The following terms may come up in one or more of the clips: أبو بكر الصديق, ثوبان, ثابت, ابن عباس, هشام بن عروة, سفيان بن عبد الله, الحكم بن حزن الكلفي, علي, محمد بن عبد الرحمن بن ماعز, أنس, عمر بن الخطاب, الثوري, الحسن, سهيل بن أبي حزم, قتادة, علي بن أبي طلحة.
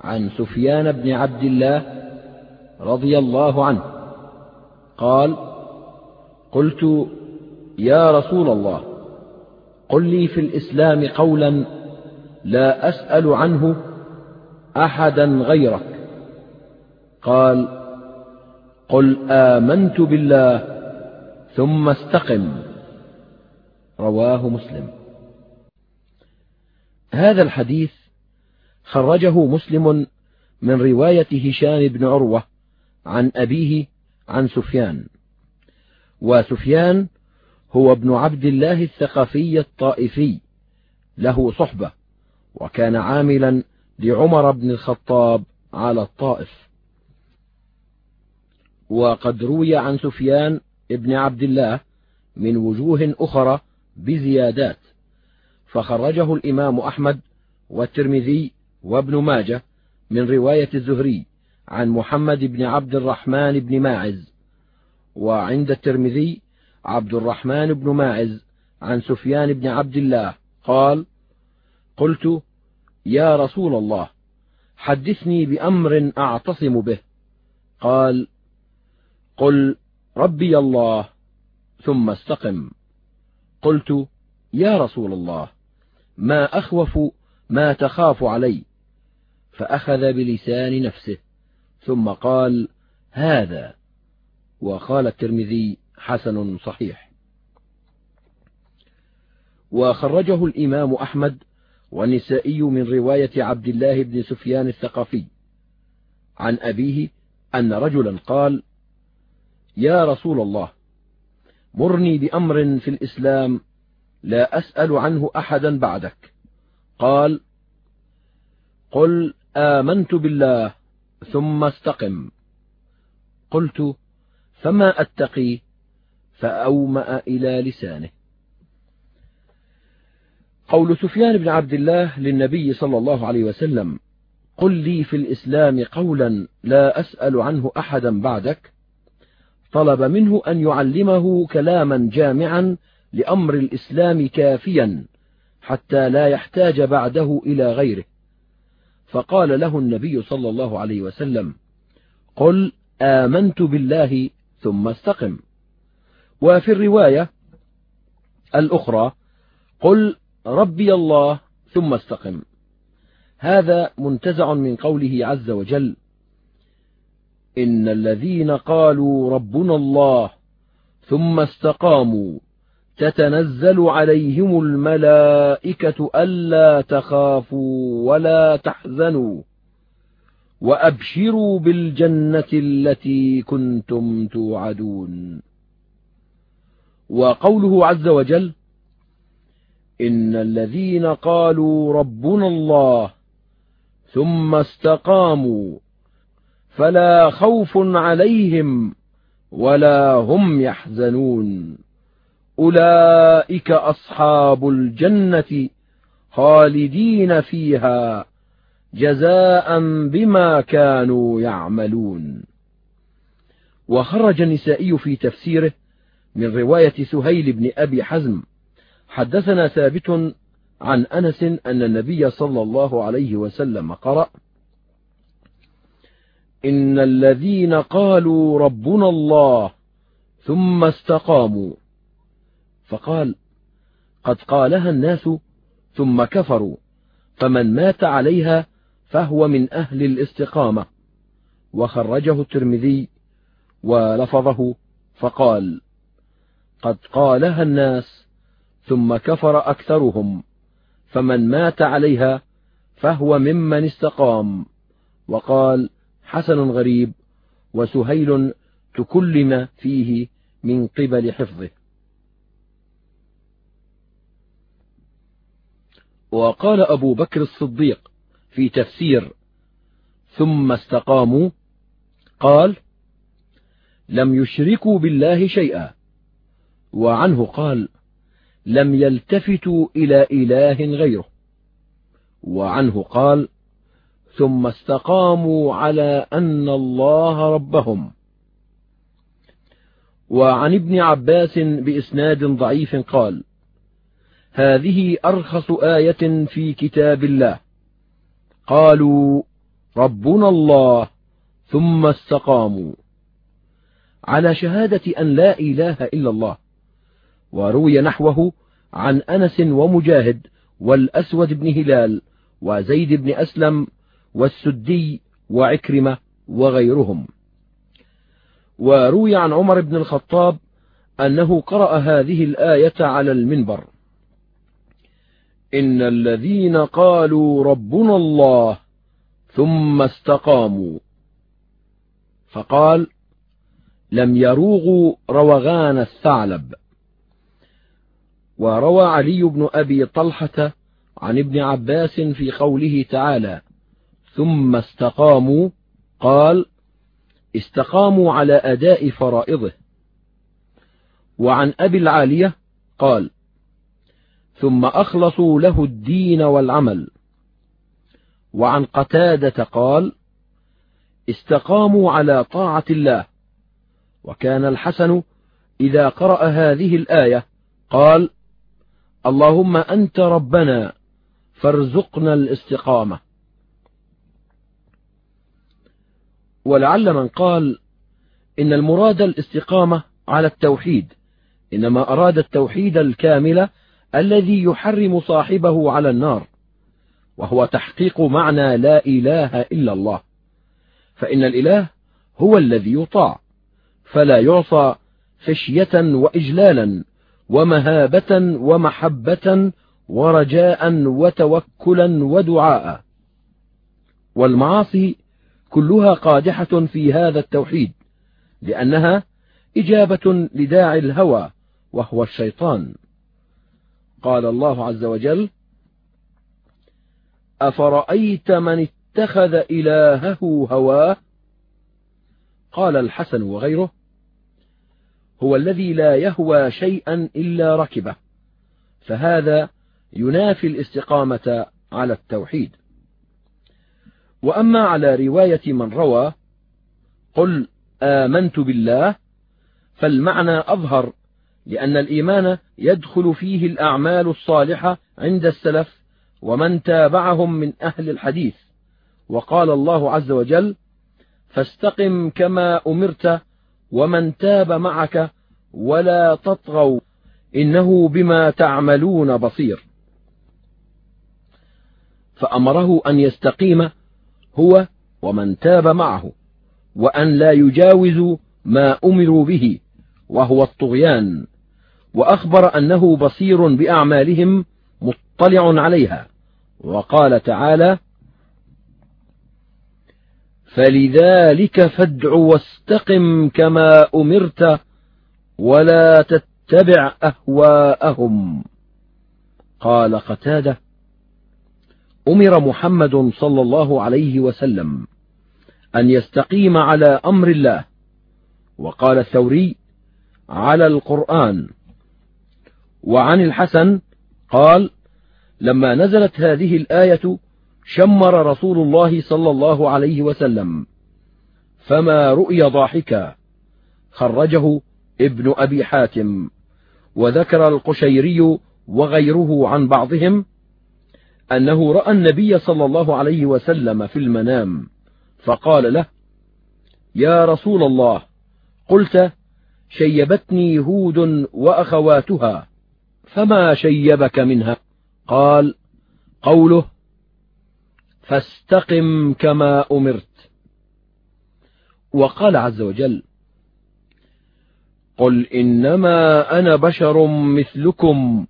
عن سفيان بن عبد الله رضي الله عنه قال: قلت يا رسول الله قل لي في الإسلام قولا لا أسأل عنه أحدا غيرك. قال: قل آمنت بالله ثم استقم. رواه مسلم. هذا الحديث خرجه مسلم من رواية هشام بن عروة عن أبيه عن سفيان، وسفيان هو ابن عبد الله الثقفي الطائفي، له صحبة، وكان عاملا لعمر بن الخطاب على الطائف. وقد روي عن سفيان بن عبد الله من وجوه أخرى بزيادات، فخرجه الإمام أحمد والترمذي وابن ماجه من رواية الزهري عن محمد بن عبد الرحمن بن ماعز، وعند الترمذي عبد الرحمن بن ماعز عن سفيان بن عبد الله قال: قلت يا رسول الله حدثني بأمر أعتصم به. قال: قل ربي الله ثم استقم. قلت يا رسول الله ما أخوف ما تخاف علي؟ فأخذ بلسان نفسه ثم قال: هذا. وقال الترمذي: حسن صحيح. وخرجه الإمام أحمد والنسائي من رواية عبد الله بن سفيان الثقفي عن أبيه أن رجلا قال: يا رسول الله مرني بأمر في الإسلام لا أسأل عنه أحدا بعدك. قال: قل آمنت بالله ثم استقم. قلت: فما أتقي؟ فأومأ إلى لسانه. قول سفيان بن عبد الله للنبي صلى الله عليه وسلم: قل لي في الإسلام قولا لا أسأل عنه أحدا بعدك، طلب منه أن يعلمه كلاما جامعا لأمر الإسلام كافيا حتى لا يحتاج بعده إلى غيره، فقال له النبي صلى الله عليه وسلم: قل آمنت بالله ثم استقم. وفي الرواية الأخرى: قل ربي الله ثم استقم. هذا منتزع من قوله عز وجل: إن الذين قالوا ربنا الله ثم استقاموا تتنزل عليهم الملائكة ألا تخافوا ولا تحزنوا وأبشروا بالجنة التي كنتم توعدون. وقوله عز وجل: إن الذين قالوا ربنا الله ثم استقاموا فلا خوف عليهم ولا هم يحزنون أولئك أصحاب الجنة خالدين فيها جزاء بما كانوا يعملون. وخرج النسائي في تفسيره من رواية سهيل بن أبي حزم: حدثنا ثابت عن أنس أن النبي صلى الله عليه وسلم قرأ: إن الذين قالوا ربنا الله ثم استقاموا. فقال: قد قالها الناس ثم كفروا، فمن مات عليها فهو من أهل الاستقامة. وخرجه الترمذي ولفظه فقال: قد قالها الناس ثم كفر أكثرهم، فمن مات عليها فهو ممن استقام. وقال: حسن غريب. وسهيل تكلم فيه من قبل حفظه. وقال أبو بكر الصديق في تفسير ثم استقاموا: قال: لم يشركوا بالله شيئا. وعنه قال: لم يلتفتوا إلى إله غيره. وعنه قال: ثم استقاموا على أن الله ربهم. وعن ابن عباس بإسناد ضعيف قال: هذه أرخص آية في كتاب الله. قالوا ربنا الله ثم استقاموا على شهادة أن لا إله إلا الله. وروي نحوه عن أنس ومجاهد والأسود بن هلال وزيد بن أسلم والسدي وعكرمة وغيرهم. وروي عن عمر بن الخطاب أنه قرأ هذه الآية على المنبر: إن الذين قالوا ربنا الله ثم استقاموا. فقال: لم يروغوا روغان الثعلب. وروى علي بن أبي طلحة عن ابن عباس في قوله تعالى: ثم استقاموا، قال: استقاموا على أداء فرائضه. وعن أبي العالية قال: ثم أخلصوا له الدين والعمل. وعن قتادة قال: استقاموا على طاعة الله. وكان الحسن إذا قرأ هذه الآية قال: اللهم أنت ربنا فارزقنا الاستقامة. ولعل من قال إن المراد الاستقامة على التوحيد، إنما أراد التوحيد الكامل الذي يحرم صاحبه على النار، وهو تحقيق معنى لا إله إلا الله، فإن الإله هو الذي يطاع، فلا يعصى خشية وإجلالا ومهابة ومحبة ورجاء وتوكلا ودعاء. والمعاصي كلها قادحة في هذا التوحيد، لأنها إجابة لداعي الهوى وهو الشيطان. قال الله عز وجل: أفرأيت من اتخذ إلهه هواه. قال الحسن وغيره: هو الذي لا يهوى شيئا إلا ركبه، فهذا ينافي الاستقامة على التوحيد. وأما على رواية من روى قل آمنت بالله فالمعنى أظهر، لأن الإيمان يدخل فيه الأعمال الصالحة عند السلف ومن تابعهم من أهل الحديث. وقال الله عز وجل: فاستقم كما أمرت ومن تاب معك ولا تطغوا إنه بما تعملون بصير. فأمره أن يستقيم هو ومن تاب معه، وأن لا يجاوزوا ما أمروا به وهو الطغيان، وأخبر أنه بصير بأعمالهم مطلع عليها. وقال تعالى: فلذلك فادع واستقم كما أمرت ولا تتبع أهواءهم. قال قتادة: أمر محمد صلى الله عليه وسلم أن يستقيم على أمر الله. وقال الثوري: على القرآن. وعن الحسن قال: لما نزلت هذه الآية شمر رسول الله صلى الله عليه وسلم، فما رؤي ضاحكا. خرجه ابن أبي حاتم. وذكر القشيري وغيره عن بعضهم أنه رأى النبي صلى الله عليه وسلم في المنام، فقال له: يا رسول الله، قلت شيبتني هود وأخواتها، فما شيبك منها؟ قال: قوله فاستقم كما أمرت. وقال عز وجل: قل إنما أنا بشر مثلكم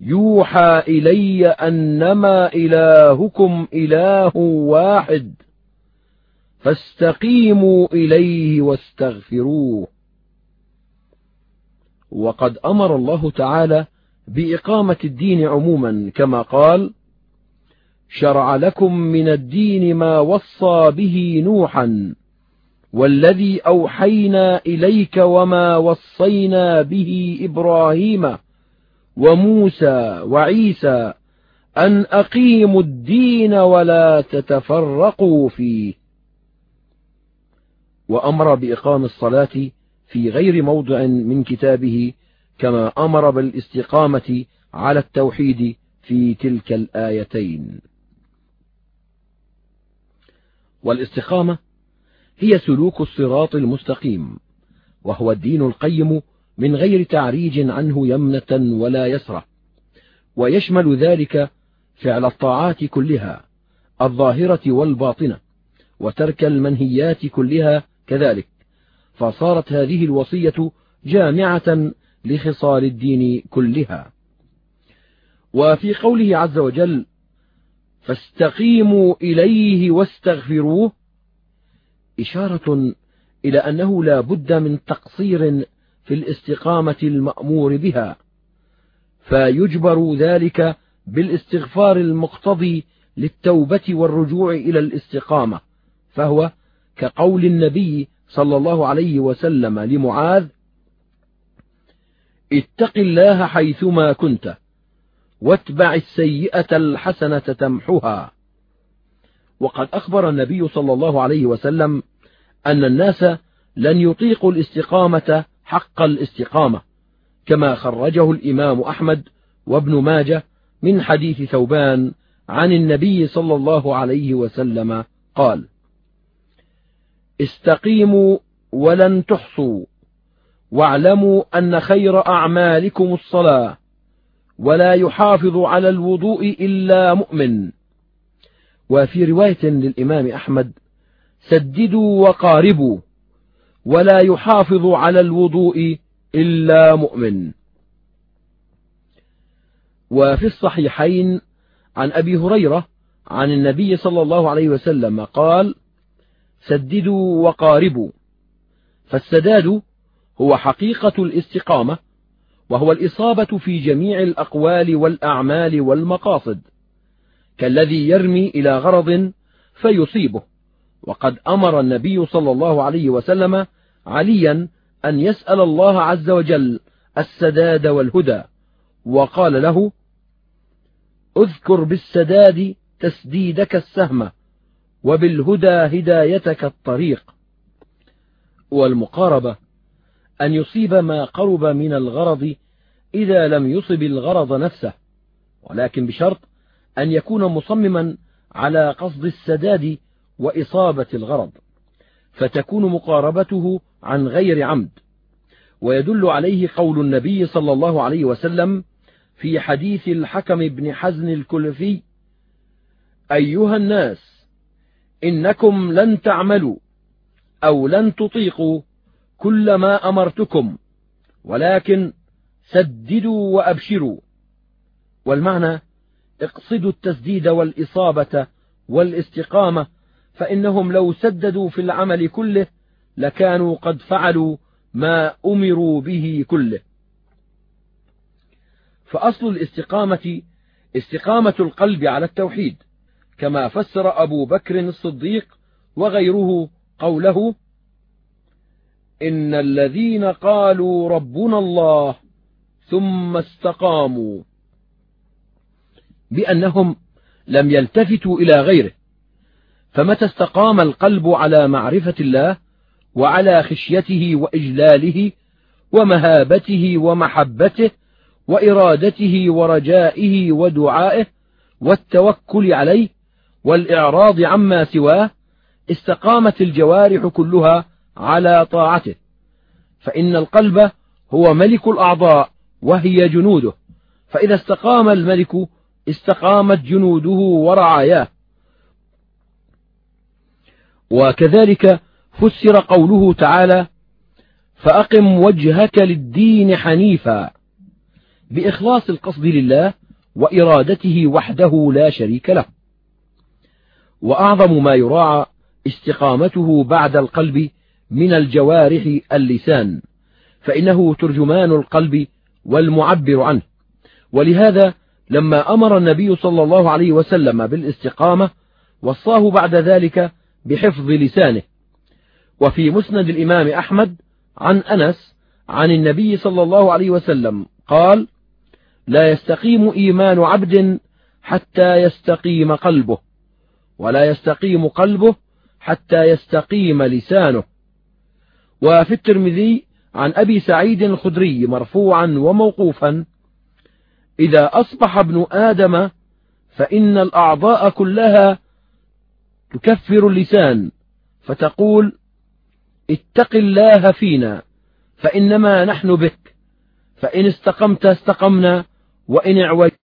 يوحى إلي أنما إلهكم إله واحد فاستقيموا إليه واستغفروه. وقد أمر الله تعالى بإقامة الدين عموما، كما قال: شرع لكم من الدين ما وصى به نوحا والذي أوحينا إليك وما وصينا به إبراهيم وموسى وعيسى أن أقيموا الدين ولا تتفرقوا فيه. وأمر بإقام الصلاة في غير موضع من كتابه، كما أمر بالاستقامة على التوحيد في تلك الآيتين. والاستقامة هي سلوك الصراط المستقيم، وهو الدين القيم من غير تعريج عنه يمنة ولا يسرة، ويشمل ذلك فعل الطاعات كلها الظاهرة والباطنة، وترك المنهيات كلها كذلك، فصارت هذه الوصية جامعة لخصال الدين كلها. وفي قوله عز وجل فاستقيموا إليه واستغفروه إشارة إلى أنه لا بد من تقصير في الاستقامة المأمور بها، فيجبر ذلك بالاستغفار المقتضي للتوبة والرجوع إلى الاستقامة، فهو كقول النبي صلى الله عليه وسلم لمعاذ اتق الله حيثما كنت واتبع السيئة الحسنة تمحها. وقد أخبر النبي صلى الله عليه وسلم أن الناس لن يطيقوا الاستقامة حق الاستقامة، كما خرجه الإمام أحمد وابن ماجه من حديث ثوبان عن النبي صلى الله عليه وسلم قال استقيموا ولن تحصوا واعلموا أن خير أعمالكم الصلاة ولا يحافظ على الوضوء إلا مؤمن. وفي رواية للإمام أحمد سددوا وقاربوا ولا يحافظ على الوضوء إلا مؤمن. وفي الصحيحين عن أبي هريرة عن النبي صلى الله عليه وسلم قال سددوا وقاربوا، فالسداد هو حقيقة الاستقامة، وهو الإصابة في جميع الأقوال والأعمال والمقاصد، كالذي يرمي إلى غرض فيصيبه. وقد أمر النبي صلى الله عليه وسلم عليا أن يسأل الله عز وجل السداد والهدى، وقال له اذكر بالسداد تسديدك السهم وبالهدى هدايتك الطريق. والمقاربة أن يصيب ما قرب من الغرض إذا لم يصب الغرض نفسه، ولكن بشرط أن يكون مصمما على قصد السداد وإصابة الغرض، فتكون مقاربته عن غير عمد. ويدل عليه قول النبي صلى الله عليه وسلم في حديث الحكم بن حزن الكلفي أيها الناس إنكم لن تعملوا أو لن تطيقوا كل ما أمرتكم ولكن سددوا وأبشروا. والمعنى اقصدوا التسديد والإصابة والاستقامة، فإنهم لو سددوا في العمل كله لكانوا قد فعلوا ما أمروا به كله. فأصل الاستقامة استقامة القلب على التوحيد، كما فسر أبو بكر الصديق وغيره قوله إن الذين قالوا ربنا الله ثم استقاموا، بأنهم لم يلتفتوا إلى غيره. فمتى استقام القلب على معرفة الله وعلى خشيته وإجلاله ومهابته ومحبته وإرادته ورجائه ودعائه والتوكل عليه والإعراض عما سواه، استقامت الجوارح كلها على طاعته، فإن القلب هو ملك الأعضاء وهي جنوده، فإذا استقام الملك استقامت جنوده ورعاياه. وكذلك فسر قوله تعالى فأقم وجهك للدين حنيفا بإخلاص القصد لله وإرادته وحده لا شريك له. وأعظم ما يراعى استقامته بعد القلب من الجوارح اللسان، فإنه ترجمان القلب والمعبر عنه. ولهذا لما أمر النبي صلى الله عليه وسلم بالاستقامة وصاه بعد ذلك بحفظ لسانه. وفي مسند الإمام أحمد عن أنس عن النبي صلى الله عليه وسلم قال لا يستقيم إيمان عبد حتى يستقيم قلبه، ولا يستقيم قلبه حتى يستقيم لسانه. وفي الترمذي عن أبي سعيد الخدري مرفوعا وموقوفا إذا أصبح ابن آدم فإن الأعضاء كلها تكفر اللسان فتقول اتق الله فينا فإنما نحن بك، فإن استقمت استقمنا وإن عوجت